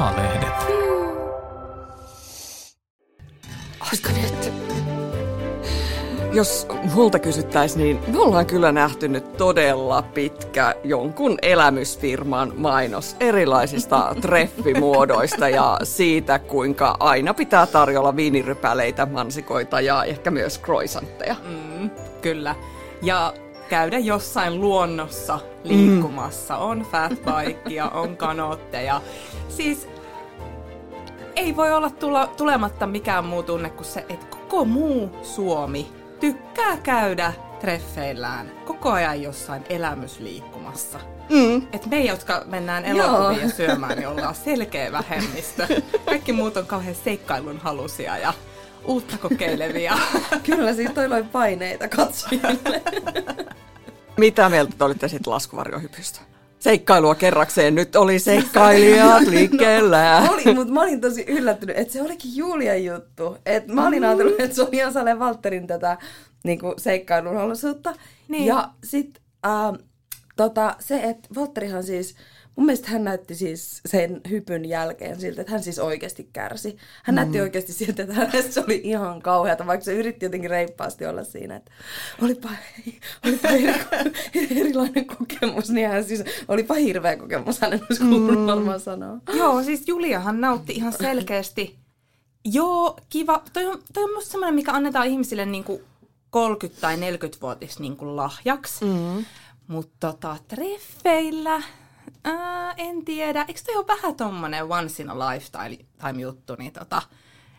Maalehdet. Olisiko nyt? Jos multa kysyttäis, niin me ollaan kyllä nähty nyt todella pitkä jonkun elämysfirman mainos erilaisista treffimuodoista ja siitä, kuinka aina pitää tarjolla viinirypäleitä, mansikoita ja ehkä myös croissantteja. Kyllä. Ja käydä jossain luonnossa liikkumassa. On fatbikea, on kanootteja. Siis ei voi olla tulematta mikään muu tunne kuin se, että koko muu Suomi tykkää käydä treffeillään koko ajan jossain elämysliikkumassa. Että me, jotka mennään elokuvia syömään, niin ollaan selkeä vähemmistö. Kaikki muut on kauhean seikkailun halusia ja uutta kokeilevia. Kyllä, siis toiloin paineita katsojille. Mitä mieltä olitte sitten laskuvarjohypystä? Seikkailua kerrakseen, nyt oli seikkailijat liikkeellä. No, mutta mä olin tosi yllättynyt, että se olikin Julian juttu. Et mä olin ajatellut, että se oli ihan Salen Valtterin tätä niinku seikkailun halusuutta. Niin. Ja sitten se, että Valtterihan siis, mun mielestä hän näytti siis sen hypyn jälkeen siltä, että hän siis oikeasti kärsi. Hän näytti oikeasti siltä, että hänessä oli ihan kauheata, vaikka se yritti jotenkin reippaasti olla siinä, että olipa erilainen kokemus, niin hän siis olipa hirveä kokemus, hänen olisi kuulunut varmaan sanoa. Joo, siis Juliahan nautti ihan selkeästi. Joo, kiva. Toi on musta semmoinen, mikä annetaan ihmisille niinku 30- tai 40-vuotis niinku lahjaksi, mutta treffeillä... en tiedä. Eikö toi ole vähän tommonen once in a lifetime juttu, niin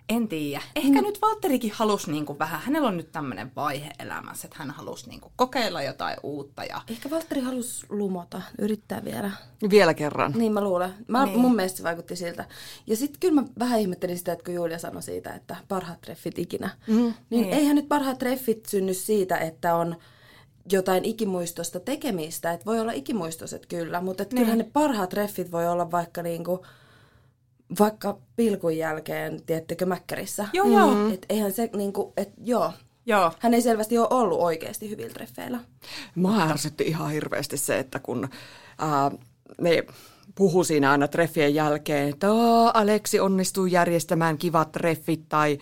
en tiedä. Ehkä nyt Valtterikin halusi niinku vähän, hänellä on nyt tämmönen vaihe elämässä, että hän halusi niinku kokeilla jotain uutta. Ja... ehkä Valtteri halusi lumota, yrittää vielä. Vielä kerran. Niin mä luulen. Niin. Mun mielestä se vaikutti siltä. Ja sit kyllä mä vähän ihmettelin sitä, että kun Julia sanoi siitä, että parhaat treffit ikinä. Niin eihän nyt parhaat treffit synny siitä, että on... jotain ikimuistosta tekemistä, että voi olla ikimuistoiset kyllä, mutta kyllähän ne parhaat treffit voi olla vaikka niinku, vaikka pilkun jälkeen, tiettekö, mäkkärissä. Joo. Että eihän se niinku, että joo. Hän ei selvästi ole ollut oikeasti hyvillä treffeillä. Mä ärsytti ihan hirveästi se, että kun me... puhu siinä aina treffien jälkeen, että Aleksi onnistui järjestämään kivat treffit tai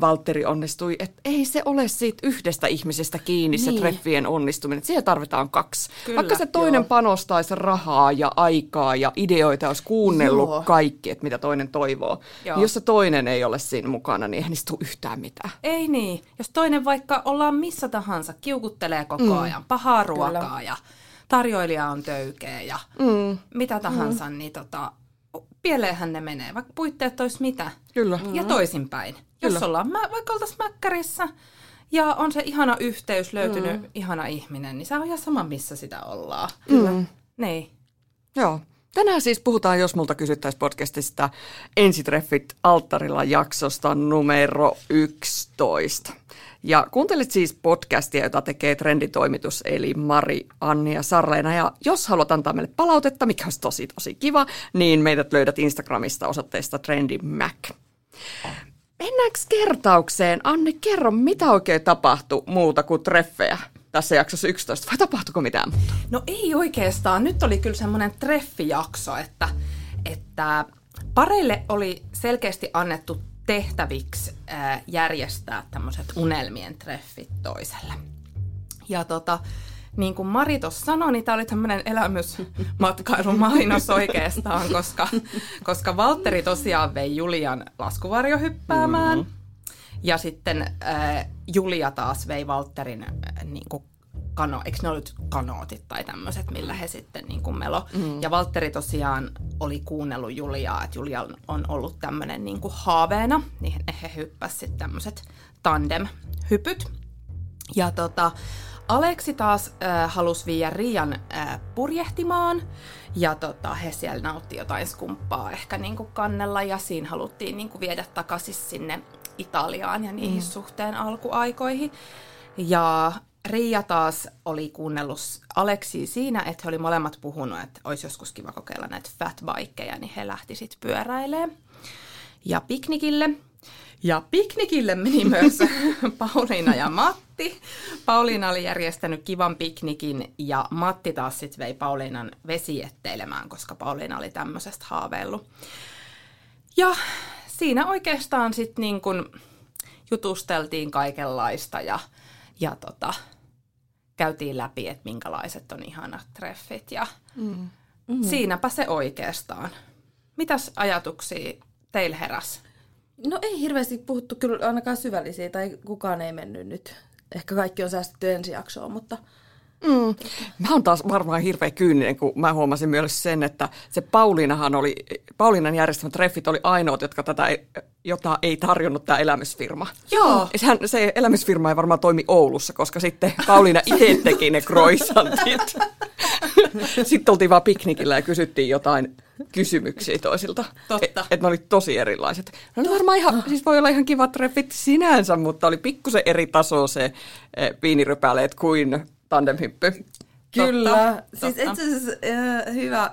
Valtteri onnistui. Et ei se ole siitä yhdestä ihmisestä kiinni se treffien onnistuminen. Siihen tarvitaan kaksi. Kyllä, vaikka se toinen panostaisi rahaa ja aikaa ja ideoita, olisi kuunnellut kaikki, että mitä toinen toivoo. Niin jos se toinen ei ole siinä mukana, niin eihän niistä tule yhtään mitään. Ei niin. Jos toinen vaikka ollaan missä tahansa, kiukuttelee koko ajan, pahaa ruokaa ja... tarjoilija on töykeä ja mitä tahansa, niin pieleenhän ne menee, vaikka puitteet olisi mitä. Kyllä. Ja toisinpäin. Kyllä. Jos ollaan, vaikka oltaisiin mäkkärissä ja on se ihana yhteys, löytynyt ihana ihminen, niin se on ihan sama, missä sitä ollaan. Kyllä. Niin. Joo. Tänään siis puhutaan, jos multa kysyttäis podcastista, Ensitreffit alttarilla -jaksosta numero 11. Ja kuuntelit siis podcastia, jota tekee Trendi-toimitus, eli Mari, Anni ja Sarleena. Ja jos haluat antaa meille palautetta, mikä olisi tosi, tosi kiva, niin meidät löydät Instagramista osoitteesta TrendiMac. Mennäänkö kertaukseen? Anni, kerro, mitä oikein tapahtui muuta kuin treffejä tässä jaksossa 11, vai tapahtuiko mitään muuta? No ei oikeastaan. Nyt oli kyllä semmoinen treffijakso, että pareille oli selkeästi annettu tehtäviksi järjestää tämmöiset unelmien treffit toiselle. Ja niin kuin Mari tuossa sanoi, niin tämä oli tämmöinen elämysmatkailumainos oikeastaan, koska Valtteri tosiaan vei Julian laskuvarjohyppäämään. Ja sitten Julia taas vei Valtterin eikö ne ollut kanootit tai tämmöiset, millä he sitten melo. Ja Valtteri tosiaan oli kuunnellut Juliaa, että Julia on ollut tämmöinen haaveena, niin he hyppäsivät sitten tämmöiset tandem-hypyt. Ja Aleksi taas halusi viedä Riian purjehtimaan, ja he siellä nautti jotain skumppaa ehkä kannella, ja siinä haluttiin viedä takaisin sinne Italiaan ja niihin suhteen alkuaikoihin. Ja Riia taas oli kuunnellut Aleksia siinä, että he oli molemmat puhunut, että olisi joskus kiva kokeilla näitä fatbikeja, niin he lähti sitten pyöräilemään ja piknikille. Ja piknikille meni myös Pauliina ja Matti. Pauliina oli järjestänyt kivan piknikin ja Matti taas sitten vei Pauliinan vesietteilemään, koska Pauliina oli tämmöisestä haaveillut. Ja siinä oikeastaan sitten niin kun jutusteltiin kaikenlaista ja käytiin läpi, että minkälaiset on ihanat treffit ja siinäpä se oikeastaan. Mitäs ajatuksia teillä heräsi? No ei hirveästi puhuttu kyllä ainakaan syvällisiä tai kukaan ei mennyt nyt. Ehkä kaikki on säästetty ensi jaksoon, mutta... Mä oon taas varmaan hirveä kyyninen, kun mä huomasin myös sen, että se Pauliinan järjestämät treffit oli ainoat, jotka jota ei tarjonnut tämä elämysfirma. Joo. Se elämysfirma ei varmaan toimi Oulussa, koska sitten Pauliina itse teki ne croissantit. Sitten oltiin vaan piknikillä ja kysyttiin jotain kysymyksiä toisilta. Totta. Että ne oli tosi erilaiset. No ne varmaan ihan, siis voi olla ihan kivat treffit sinänsä, mutta oli pikkusen eri taso se viinirypäleet kuin... tandemhyppy. Kyllä. Totta. Siis itse asiassa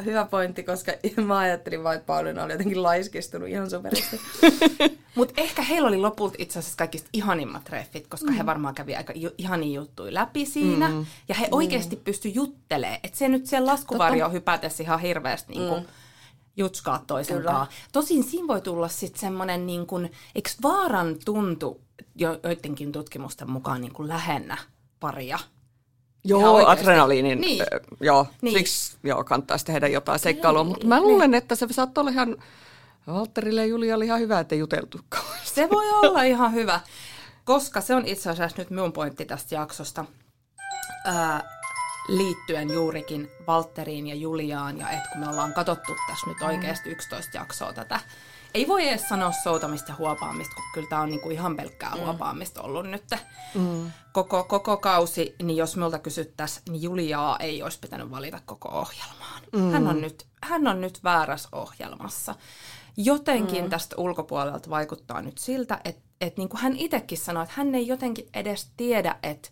hyvä pointti, koska mä ajattelin vaan, että Pauliina oli jotenkin laiskistunut ihan superisti. Mutta ehkä heillä oli lopulta itse asiassa kaikista ihanimmat treffit, koska he varmaan kävi aika ihania juttuja läpi siinä. Ja he oikeasti pysty juttelemaan. Että se nyt siellä laskuvarjoon hypätessä ihan hirveästi niinku jutskaa toisenkaan. Tosin siinä voi tulla sitten semmoinen, niin kuin, eikö vaaran tuntu joidenkin tutkimusten mukaan niin kuin lähennä paria? Joo, adrenaliinin. Niin. Siksi kannattaa sitten tehdä jotain seikkailua. Mutta mä luulen, että se saattoi olla ihan Valtterille ja Julialle ihan hyvä, ettei juteltukaan. Se voi olla ihan hyvä, koska se on itse asiassa nyt minun pointti tästä jaksosta liittyen juurikin Valtteriin ja Juliaan. Ja että kun me ollaan katsottu tässä nyt oikeasti 11 jaksoa tätä. Ei voi edes sanoa soutamista ja huopaamista, kun kyllä tämä on niinku ihan pelkkää huopaamista ollut nyt koko kausi. Niin jos multa kysyttäis, niin Juliaa ei olisi pitänyt valita koko ohjelmaan. Hän on nyt väärässä ohjelmassa. Jotenkin tästä ulkopuolelta vaikuttaa nyt siltä, että niin kuin hän itsekin sanoi, että hän ei jotenkin edes tiedä, että,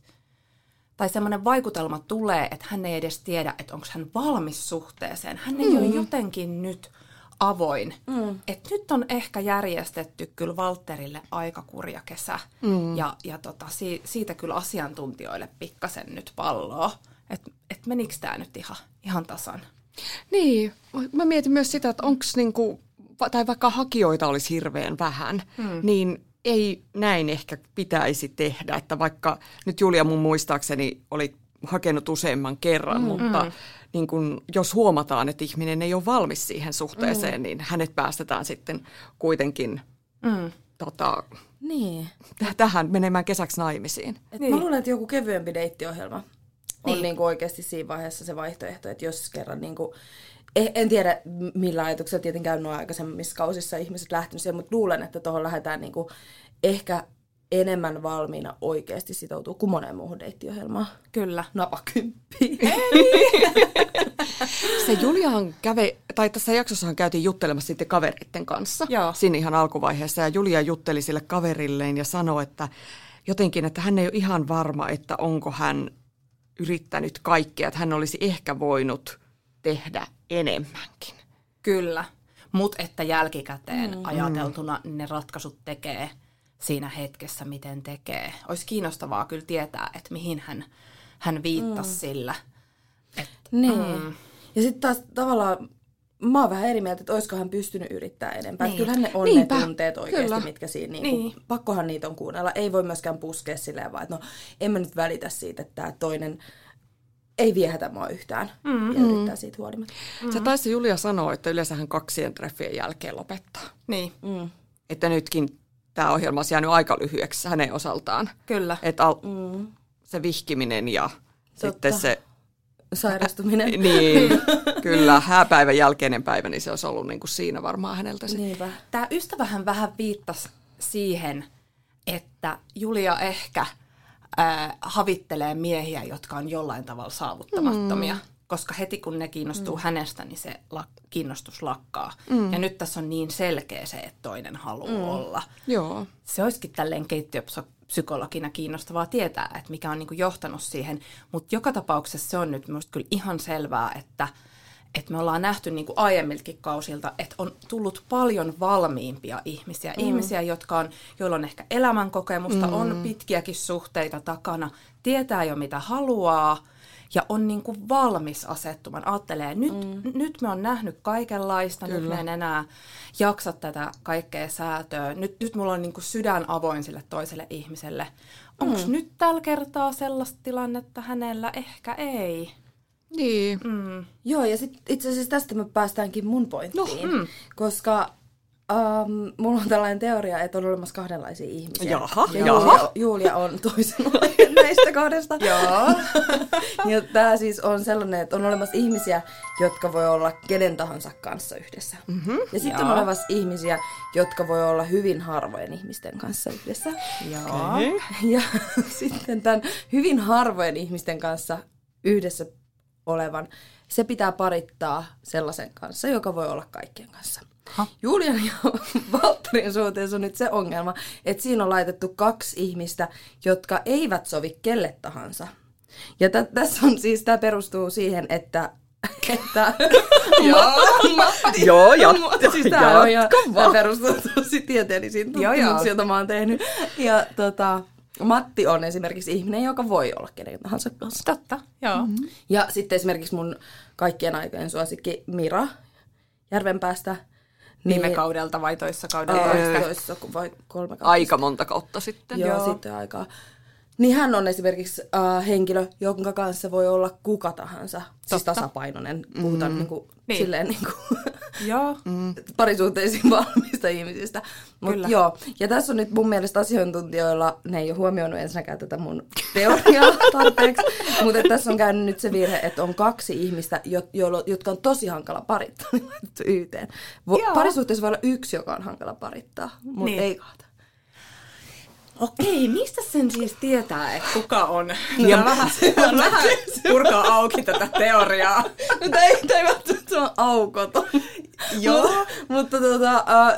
tai semmoinen vaikutelma tulee, että hän ei edes tiedä, että onko hän valmis suhteeseen. Hän ei ole jotenkin nyt... avoin. Et nyt on ehkä järjestetty kyllä Valtterille aika kurja kesä ja siitä kyllä asiantuntijoille pikkasen nyt palloa. Et menikö tämä nyt ihan tasan? Niin, mä mietin myös sitä, että onko niinku, tai vaikka hakijoita olisi hirveän vähän, niin ei näin ehkä pitäisi tehdä. Että vaikka nyt Julia mun muistaakseni oli hakenut useamman kerran, mutta... Niin kun, jos huomataan, että ihminen ei ole valmis siihen suhteeseen, niin hänet päästetään sitten kuitenkin tähän menemään kesäksi naimisiin. Mä luulen, että joku kevyempi deittiohjelma on niinku oikeasti siinä vaiheessa se vaihtoehto, että jos kerran... Niinku, en tiedä, millä ajatuksella tietenkään nuo aikaisemmissa kausissa ihmiset lähtenyt siihen, mutta luulen, että tuohon lähdetään niinku ehkä... enemmän valmiina oikeasti sitoutuu kuin moneen muuhun deittiohjelmaan. Kyllä. Napakymppiin. Se Juliahan tai tässä jaksossahan käytiin juttelemassa sitten kavereiden kanssa. Joo. Siinä ihan alkuvaiheessa. Ja Julia jutteli sille kaverilleen ja sanoi, että jotenkin, että hän ei ole ihan varma, että onko hän yrittänyt kaikkea. Että hän olisi ehkä voinut tehdä enemmänkin. Kyllä. Mutta että jälkikäteen ajateltuna ne ratkaisut tekee... siinä hetkessä, miten tekee. Olisi kiinnostavaa kyllä tietää, että mihin hän viittasi sillä. Ja sitten taas tavallaan, mä oon vähän eri mieltä, että olisiko hän pystynyt yrittämään enempää. Niin. Kyllähän ne on ne tunteet oikeasti, kyllä. Mitkä siinä, niin. Pakkohan niitä on kuunnella. Ei voi myöskään puskea silleen vaan, että no en mä nyt välitä siitä, että tämä toinen ei viehätä mua yhtään. Ja yrittää siitä huolimatta. Se taisi Julia sanoa, että yleensähän kaksien treffien jälkeen lopettaa. Niin. Että nytkin tämä ohjelma on jäänyt aika lyhyeksi hänen osaltaan. Kyllä. Että se vihkiminen ja sitten se... sairastuminen. Niin, kyllä. Hääpäivän jälkeinen päivä, niin se olisi ollut niin kuin siinä varmaan häneltä. Niinpä. Tämä ystävähän vähän viittasi siihen, että Julia ehkä havittelee miehiä, jotka on jollain tavalla saavuttamattomia. Koska heti kun ne kiinnostuu hänestä, niin se kiinnostus lakkaa. Ja nyt tässä on niin selkeä se, että toinen haluaa olla. Joo. Se olisikin tälleen keittiöpsykologina kiinnostavaa tietää, että mikä on niinku johtanut siihen. Mutta joka tapauksessa se on nyt minusta kyllä ihan selvää, että että me ollaan nähty niin kuin aiemmiltakin kausilta, että on tullut paljon valmiimpia ihmisiä. Mm. Ihmisiä, joilla on ehkä elämänkokemusta, on pitkiäkin suhteita takana, tietää jo mitä haluaa ja on niin kuin valmis asettumaan. Ajattelee, nyt me on nähnyt kaikenlaista, Kyllä. nyt me en enää jaksa tätä kaikkea säätöä. Nyt mulla on niin kuin sydän avoin sille toiselle ihmiselle. Onko nyt tällä kertaa sellaista tilannetta hänellä? Ehkä ei. Niin. Mm. Joo, ja sitten itse asiassa tästä me päästäänkin mun pointtiin, koska mulla on tällainen teoria, että on olemassa kahdenlaisia ihmisiä. Jaha, Julia on toisenlainen näistä kahdesta. Joo. Ja tää siis on sellainen, että on olemassa ihmisiä, jotka voi olla kenen tahansa kanssa yhdessä. Mm-hmm. Ja sitten on olemassa ihmisiä, jotka voi olla hyvin harvojen ihmisten kanssa yhdessä. Joo. Ja sitten tämän hyvin harvojen ihmisten kanssa yhdessä olevan, se pitää parittaa sellaisen kanssa, joka voi olla kaikkien kanssa. Ha? Julian ja Valtterin suhteessa on nyt se ongelma, että siinä on laitettu kaksi ihmistä, jotka eivät sovi kelle tahansa. Ja tässä on siis, tämä perustuu siihen, että Matti. Joo, siis tämä on ja perustuu tosi tieteellisiin tutkimuksiin, joita mä oon tehnyt. Ja Matti on esimerkiksi ihminen, joka voi olla kenen tahansa kanssa. Totta, joo. Mm-hmm. Ja sitten esimerkiksi mun kaikkien aikojen suosikki Mira Järvenpäästä. Viime kaudelta vai toissa kaudelta? Toissa vai 3 kautta. Aika monta kautta sitten. Joo, sitten aikaa. Niin hän on esimerkiksi henkilö, jonka kanssa voi olla kuka tahansa. Totta. Siis tasapainoinen. Puhutaan silleen parisuhteisiin valmista ihmisistä. Mut joo. Ja tässä on nyt mun mielestä asiantuntijoilla, ne ei ole huomioinut ensinnäkään tätä mun teoriaa tarpeeksi, mutta tässä on käynyt nyt se virhe, että on kaksi ihmistä, jotka on tosi hankala parittaa. Yhteen. Parisuhteessa voi olla yksi, joka on hankala parittaa, mutta ei kahta. Okei, mistä sen siis tietää, että kuka on? No, ja vähän purkaa auki tätä teoriaa. Mutta ei välttämättä ole aukoton. Joo. Mutta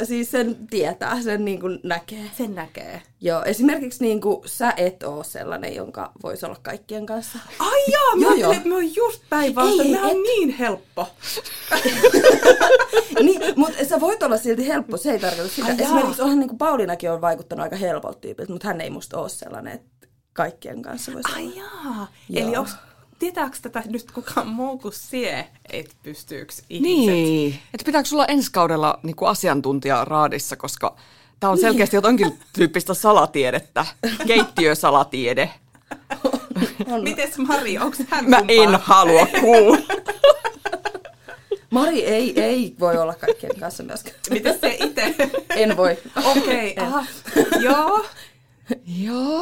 siis sen tietää, sen niin kuin näkee. Sen näkee. Joo, esimerkiksi niin kuin sä et oo sellainen, jonka voisi olla kaikkien kanssa. Ai jaa, mä ajattelin, että mä oon just päinvastoin, että mä oon niin helppo. Niin, mutta sä voit olla silti helppo, se ei tarkoita sitä. Esimerkiksi onhan niin kuin Pauliinakin on vaikuttanut aika helpolta tyypiltä, mutta hän ei musta oo sellainen, että kaikkien kanssa voisi olla. Ai jaa, eli tietääkö tätä nyt kukaan muu kuin sie, että pystyykö ihmiset? Niin, että pitääkö sulla ensi kaudella niin kuin asiantuntija raadissa, koska tämä on selkeästi jotonkin tyyppistä salatiedettä, keittiösalatiede. Mites Mari, onko hän kumpaa? Mä en halua kuulla. Mari ei voi olla kaikkien kanssa myöskään. Mites se itse? En voi. Okei, Joo.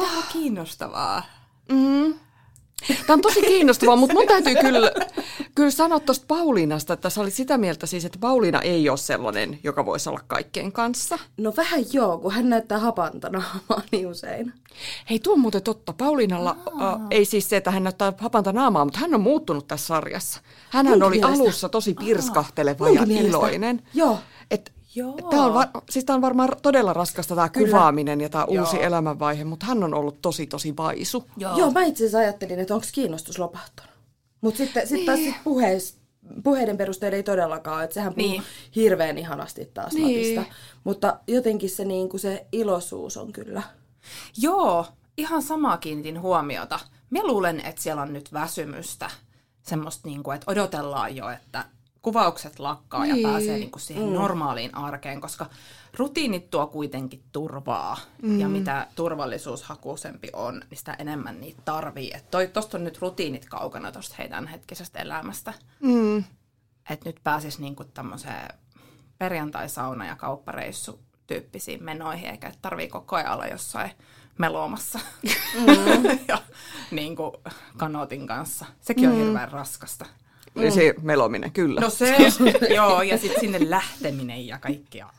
Tämä on kiinnostavaa. Mm. Tämä on tosi kiinnostavaa, mutta mun täytyy kyllä sanoa tuosta Pauliinasta, että sä olit sitä mieltä siis, että Pauliina ei ole sellainen, joka voisi olla kaikkien kanssa. No vähän joo, kun hän näyttää hapantana niin usein. Hei, tuo on muuten totta. Pauliinalla ei siis se, että hän näyttää hapanta naamaa, mutta hän on muuttunut tässä sarjassa. Hänhän oli alussa tosi pirskahteleva ja iloinen. Joo. Tämä on, on varmaan todella raskasta tämä kuvaaminen ja tämä uusi elämänvaihe, mutta hän on ollut tosi vaisu. Joo, mä itse asiassa ajattelin, että onko kiinnostus lopahtunut. Mutta sitten puheiden perusteella ei todellakaan, että sehän puhuu hirveän ihanasti taas Matista. Mutta jotenkin se, niin kuin se iloisuus on kyllä. Joo, ihan samaa kiinnitin huomiota. Mä luulen, että siellä on nyt väsymystä, semmoista, niin kuin, että odotellaan jo, että kuvaukset lakkaa ja pääsee niin kuin siihen normaaliin arkeen, koska rutiinit tuo kuitenkin turvaa. Ja mitä turvallisuushakuisempi on, niin sitä enemmän niitä tarvii. Tuosta on nyt rutiinit kaukana tuosta heidän hetkisestä elämästä. Mm. Että nyt pääsisi niin kuin tämmöiseen perjantai-sauna- ja kauppareissutyyppisiin menoihin, eikä tarvii koko ajan olla jossain meloomassa ja niin kuin kanootin kanssa. Sekin on hirveän raskasta. Eli se melominen, kyllä. No se, ja sitten sinne lähteminen ja kaikkea.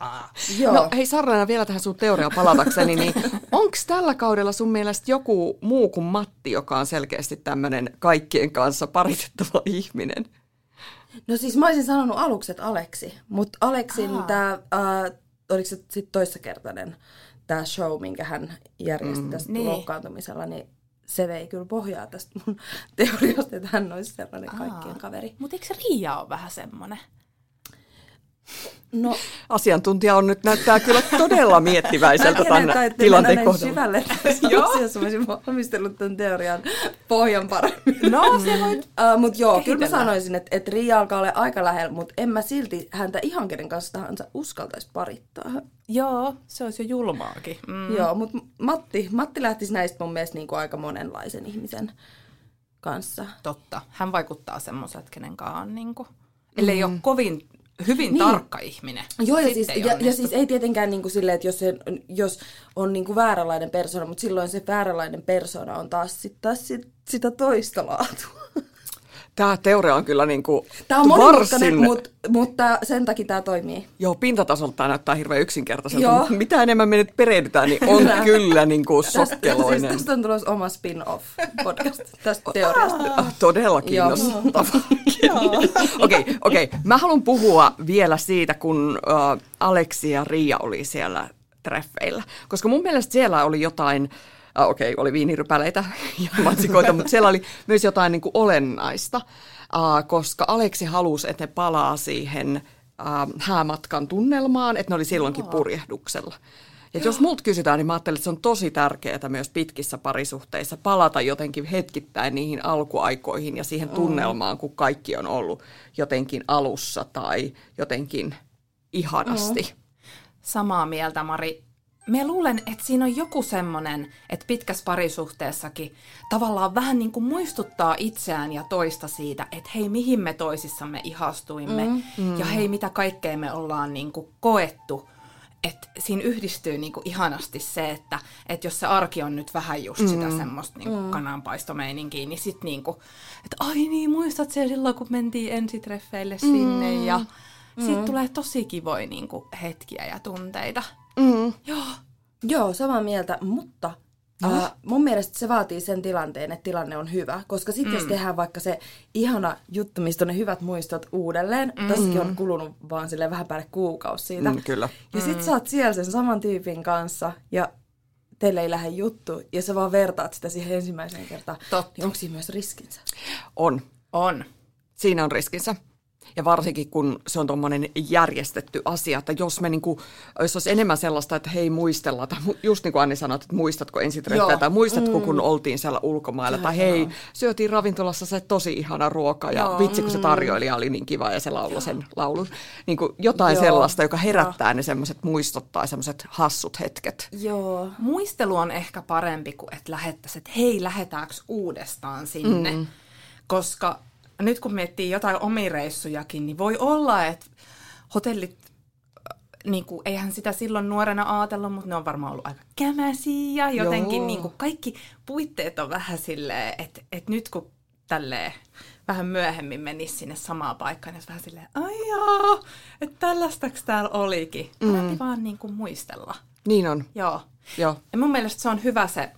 No hei Sarleena, vielä tähän sun teoriaan palatakseni, niin onko tällä kaudella sun mielestä joku muu kuin Matti, joka on selkeästi tämmöinen kaikkien kanssa paritettava ihminen? No siis mä olisin sanonut aluksi, että Aleksi, mutta Aleksin tämä, oliko se sitten toissakertainen tämä show, minkä hän järjesti tästä loukkaantumisella, niin se vei kyllä pohjaa tästä mun teoriasta, että hän olisi sellainen kaikkien kaveri. Mutta eikö Riia ole vähän semmoinen? No, asiantuntija on nyt näyttää kyllä todella miettiväiseltä tämän tilanteen kohdalla. Mä en asiassa mä olisin omistellut tämän teorian pohjan paremmin. No, se voit mutta joo, kyllä mä sanoisin, että Riia alkaa olla aika lähellä, mutta en mä silti häntä ihan kenen kanssa tahansa uskaltaisi parittaa. Joo, se olisi jo julmaakin. Mm. Joo, mutta Matti lähtisi näistä mun mielestä niin kuin aika monenlaisen ihmisen kanssa. Totta, hän vaikuttaa semmoiselta, kenenkaan niin kuin, ellei ole kovin... Hyvin niin. Tarkka ihminen. Joo, ja siis ei tietenkään niin kuin silleen, että jos on niin kuin vääränlainen persona, mutta silloin se vääränlainen persona on taas sitä toista laatua. Tämä teoria on kyllä niin kuin tämä on varsin... mutta sen takia tämä toimii. Joo, pintatasolta tämä näyttää hirveän yksinkertaiselta, mutta mitä enemmän me nyt perehdytään, niin on kyllä niin kuin sokkeloinen. Siis tästä on tulossa oma spin-off podcast tästä teoriasta. Todella kiinnostavaa. Okei. Mä haluan puhua vielä siitä, kun Aleksi ja Riia oli siellä treffeillä, koska mun mielestä siellä oli jotain... Okei, oli viinirypäleitä ja matsikoita, mutta siellä oli myös jotain niin kuin olennaista, koska Aleksi halusi, että ne palaa siihen häämatkan tunnelmaan, että ne oli silloinkin purjehduksella. Ja jos multa kysytään, niin mä ajattelin, että se on tosi tärkeää myös pitkissä parisuhteissa palata jotenkin hetkittäin niihin alkuaikoihin ja siihen tunnelmaan, kun kaikki on ollut jotenkin alussa tai jotenkin ihanasti. Samaa mieltä, Mari. Me luulen, että siinä on joku semmoinen, että pitkässä parisuhteessakin tavallaan vähän niin kuin muistuttaa itseään ja toista siitä, että hei, mihin me toisissamme ihastuimme ja hei, mitä kaikkea me ollaan niin kuin koettu. Että siinä yhdistyy niin kuin ihanasti se, että jos se arki on nyt vähän just sitä semmoista niin kuin kananpaistomeininkiä, niin sitten niin kuin, että ai niin, muistat se silloin, kun mentiin ensitreffeille sinne ja sitten tulee tosi kivoja niin kuin hetkiä ja tunteita. Mm. Joo, samaa mieltä, mutta mun mielestä se vaatii sen tilanteen, että tilanne on hyvä, koska sitten jos tehdään vaikka se ihana juttu, mistä ne hyvät muistot uudelleen, tässäkin on kulunut vaan silleen vähän päälle kuukausi siitä, kyllä. Ja sit sä oot siellä sen saman tyypin kanssa ja teille ei lähde juttu ja sä vaan vertaat sitä siihen ensimmäiseen kertaan, niin onko siinä myös riskinsä? On. Siinä on riskinsä. Ja varsinkin, kun se on tuommoinen järjestetty asia, että jos me niinku, jos olisi enemmän sellaista, että hei muistellaan, tai just niin kuin Anni sanoi, että muistatko ensitreffejä, tai muistatko, kun oltiin siellä ulkomailla, tai hei, syötiin ravintolassa se tosi ihana ruoka, ja vitsi, kun se tarjoilija oli niin kiva, ja se lauloi sen laulun. Niin kuin jotain sellaista, joka herättää ne semmoiset muistot, tai semmoiset hassut hetket. Joo. Muistelu on ehkä parempi kuin, että lähettäisiin, että hei, lähetäänkö uudestaan sinne, koska... Nyt kun miettii jotain omireissujakin, niin voi olla, että hotellit, niin kuin, eihän sitä silloin nuorena ajatellut, mutta ne on varmaan ollut aika kämäsiä. Jotenkin niin kuin, kaikki puitteet on vähän silleen, että nyt kun tälleen vähän myöhemmin menisi sinne samaan paikkaan, niin olisi vähän silleen, aijaa, että tällaistaks täällä olikin. Täytyy vaan niin kuin, muistella. Niin on. Joo. Ja mun mielestä se on hyvä se...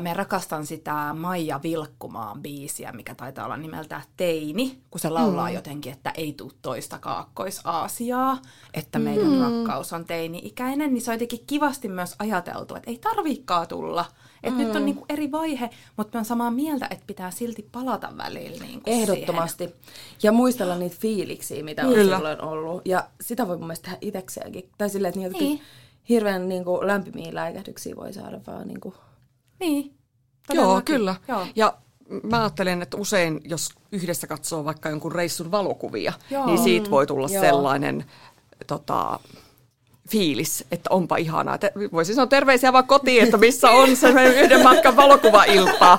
Mä rakastan sitä Maija Vilkkumaan biisiä, mikä taitaa olla nimeltään Teini, kun se laulaa jotenkin, että ei tule toista Kaakkois-Aasiaa, että meidän rakkaus on teini-ikäinen, niin se on jotenkin kivasti myös ajateltu, että ei tarviikaan tulla. Että nyt on niinku eri vaihe, mutta mä oon samaa mieltä, että pitää silti palata välillä niinku ehdottomasti. Siihen. Ja muistella niitä fiiliksiä, mitä on silloin ollut. Ja sitä voi mun mielestä tehdä itsekseenkin. Tai silleen, että niin. Hirveän niinku lämpimiä läikähdyksiä voi saada vaan niinku... Niin. Joo, kyllä. Joo. Ja mä ajattelen, että usein, jos yhdessä katsoo vaikka jonkun reissun valokuvia, niin siitä voi tulla sellainen fiilis, että onpa ihanaa. Voisin sanoa terveisiä vaan kotiin, että missä on se yhden matkan valokuvailtaa.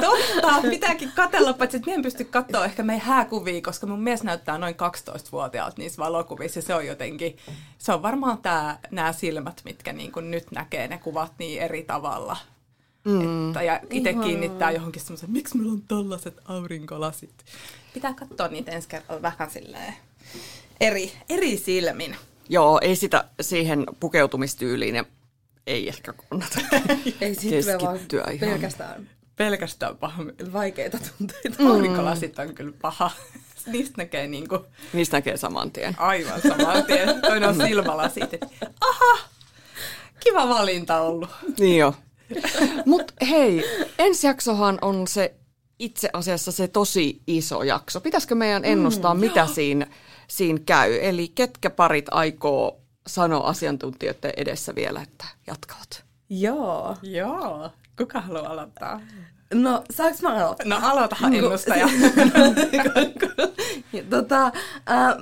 Totta, pitääkin katsella, paitsi että minä en pysty katsoa ehkä meidän hääkuvia, koska mun mies näyttää noin 12-vuotiaalta niissä valokuvissa. Ja se on jotenkin, se on varmaan nämä silmät, mitkä niin kuin nyt näkee ne kuvat niin eri tavalla. Että, ja itse kiinnittää johonkin semmoisen, miksi meillä on tollaiset aurinkolasit. Pitää katsoa niitä ensi kerralla vähän silleen eri silmin. Joo, ei sitä siihen pukeutumistyyliin ei ehkä kannata keskittyä ihan. Pelkästään paha. Vaikeita tunteita. Aurinkolasit on kyllä paha. Niistä näkee saman tien. Aivan saman tien. Toinen on silmälasit. Aha, kiva valinta ollut. Niin joo. Mut hei, ensi jaksohan on se itse asiassa se tosi iso jakso. Pitäisikö meidän ennustaa, mitä siinä käy? Eli ketkä parit aikoo sanoa asiantuntijoiden edessä vielä, että jatkavat? Joo. Kuka haluaa aloittaa? No, saanko mä aloittaa? No, aloitahan ennustaja.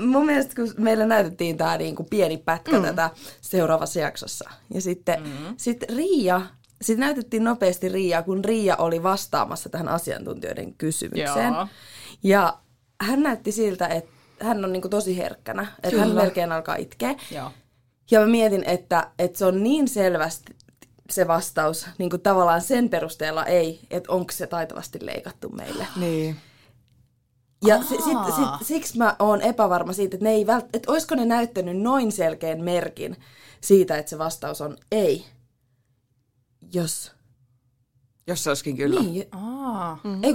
Mun mielestä, kun meillä näytettiin tämä niinku pieni pätkä tätä seuraavassa jaksossa. Ja sitten Riia, näytettiin nopeasti Riia, kun Riia oli vastaamassa tähän asiantuntijoiden kysymykseen. Joo. Ja hän näytti siltä, että hän on niinku tosi herkkänä. Että hän melkein alkaa itkeä. Joo. Ja mä mietin, että se on niin selvästi se vastaus, niin kuin tavallaan sen perusteella ei, että onko se taitavasti leikattu meille. Niin. Ja siksi mä oon epävarma siitä, että, ne ei että olisiko ne näyttänyt noin selkeän merkin siitä, että se vastaus on ei. Jos se olisikin kyllä. Niin.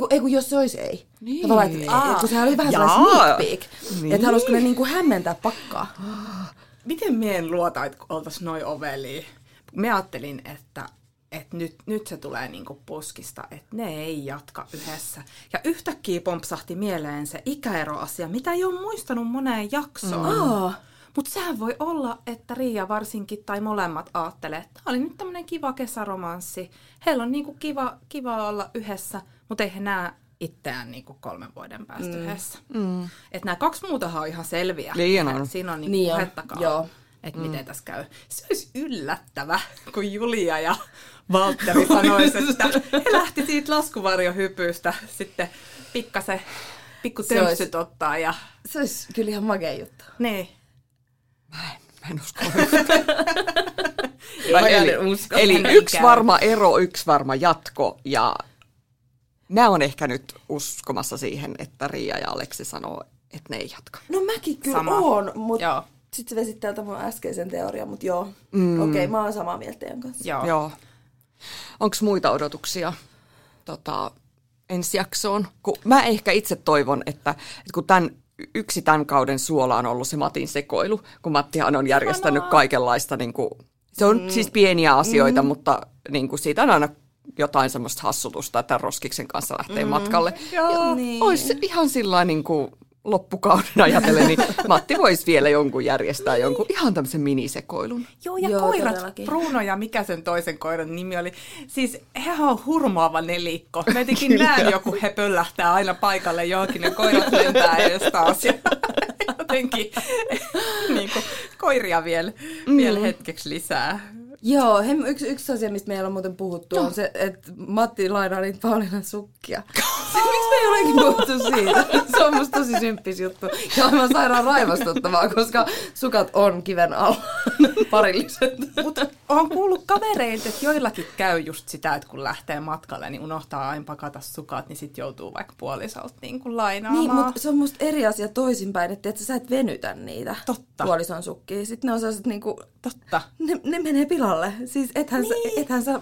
Ei kun jos se olisi ei. Niin. Tavallaan, että kun sehän oli vähän sellainen sneak peek. Niin. Että haluaisiko ne niin kuin hämmentää pakkaa. Miten mie en luota, että oltaisiin noin ovelia? Me ajattelin, että nyt se tulee niinku puskista, että ne ei jatka yhdessä. Ja yhtäkkiä pompsahti mieleen se ikäeroasia, mitä ei ole muistanut moneen jaksoon. Mutta sehän voi olla, että Riia varsinkin tai molemmat ajattelee, että tämä oli nyt tämmöinen kiva kesäromanssi. Heillä on niinku kiva olla yhdessä, mutta ei he näe itseään niinku 3 vuoden päästä yhdessä. Että nämä 2 muutahan on ihan selviä. Siinä on niinku puhettakaan. Joo. Että miten tässä käy. Se olisi yllättävä, kun Julia ja Valtteri sanoisi, että he lähti siitä laskuvarjohypystä sitten pikku tömsyt ottaa. Ja se olisi kyllä ihan makea juttu. Niin. Mä en usko. Eli 1 varma ero, 1 varma jatko. Ja nämä on ehkä nyt uskomassa siihen, että Riia ja Aleksi sanoo, että ne ei jatka. No mäkin kyllä oon, mutta... Sitten se vesittää tämän äskeisen teorian, mutta joo. Okei, mä oon samaa mieltä teidän kanssa. Joo. Onko muita odotuksia ensi jaksoon? Kun mä ehkä itse toivon, että kun tämän kauden suola on ollut se Matin sekoilu, kun Mattihan on järjestänyt kaikenlaista, niin kuin, se on siis pieniä asioita, mutta niin kuin siitä on aina jotain semmoista hassutusta, että roskiksen kanssa lähtee matkalle. Joo, niin. Olisi ihan sillain niin kuin... Loppukauden ajatellen, niin Matti voisi vielä jonkun järjestää jonkun ihan tämmöisen minisekoilun. Joo, ja koirat, todellakin. Bruno ja mikä sen toisen koiran nimi oli. Siis hehän on hurmaava nelikko. Mä jotenkin näen joku, he pöllähtää aina paikalle johonkin, ne koirat lentää edes taas. Ja jotenkin niin kuin, koiria vielä hetkeksi lisää. Joo, yksi asia, mistä meillä on muuten puhuttu, on se, että Matti lainaa niitä Pauliinan sukkia. Miksi me ei olekin puhuttu siitä? Se on musta tosi symppis juttu. Ja aivan sairaan raivastuttavaa, koska sukat on kiven alla parilliset. Mutta olen kuullut kavereilta, että joillakin käy just sitä, että kun lähtee matkalle, niin unohtaa aina pakata sukat, niin sitten joutuu vaikka puolisolta niin kuin lainaamaan. Niin, mutta se on musta eri asia toisinpäin, että sä et venytä niitä puolison sukkia. Sitten ne on sellaiset niin kuin... Totta. Ne menee pilalle. Siis ethän sä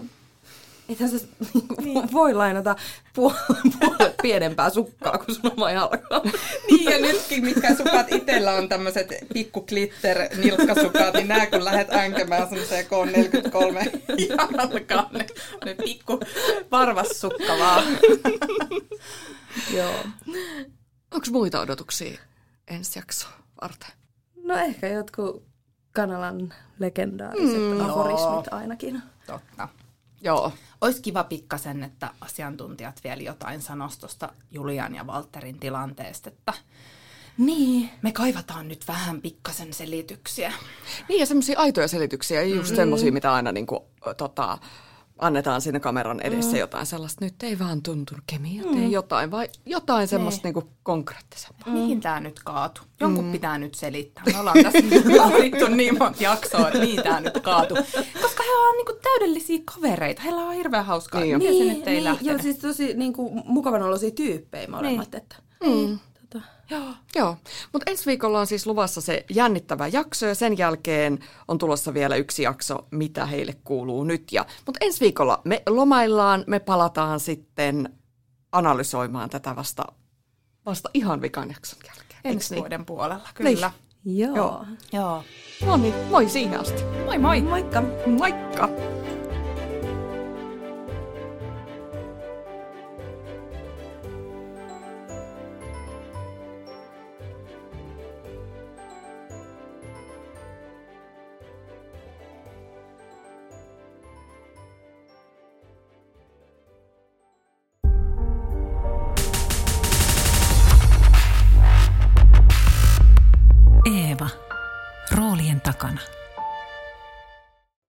voi lainata puolet pienempää sukkaa, kun sun oma jalka. Niin, ja nytkin, mitkä sukat itsellä on tämmöiset pikku glitter-nilkkasukat, niin nää kun lähdet änkemään semmoiseen K43 jalkaan, ne pikku varvassukka vaan. Joo. Onko muita odotuksia ensi jaksoa varten? No ehkä jotkut kanalan legendaariset aforismit ainakin. Totta. Joo. Olisi kiva pikkasen, että asiantuntijat vielä jotain sanoisi tuosta Julian ja Valtterin tilanteesta, että niin, me kaivataan nyt vähän pikkasen selityksiä. Niin ja semmoisia aitoja selityksiä, ei just semmoisia, mitä aina niin kuin, annetaan siinä kameran edessä jotain sellaista, nyt ei vaan tuntunut kemialta, ei jotain, vai jotain semmoista niin kuin konkreettisempaa. Mihin tämä nyt kaatui? Jonkun pitää nyt selittää. Me ollaan tässä laurittu niin monta jaksoa, että mihin tämä nyt kaatui. Koska he ovat niin kuin täydellisiä kavereita, heillä on hirveän hauskaa. Niin, ja siis tosi niin kuin mukavan oloisia tyyppejä molemmat. Niin. Että. Joo. Mutta ensi viikolla on siis luvassa se jännittävä jakso ja sen jälkeen on tulossa vielä 1 jakso, mitä heille kuuluu nyt. Mutta ensi viikolla me lomaillaan, me palataan sitten analysoimaan tätä vasta ihan vikan jakson jälkeen. Ensi vuoden puolella, kyllä. Joo. No niin, moi siihen asti. Moi moi. Moikka. Eeva, roolien takana.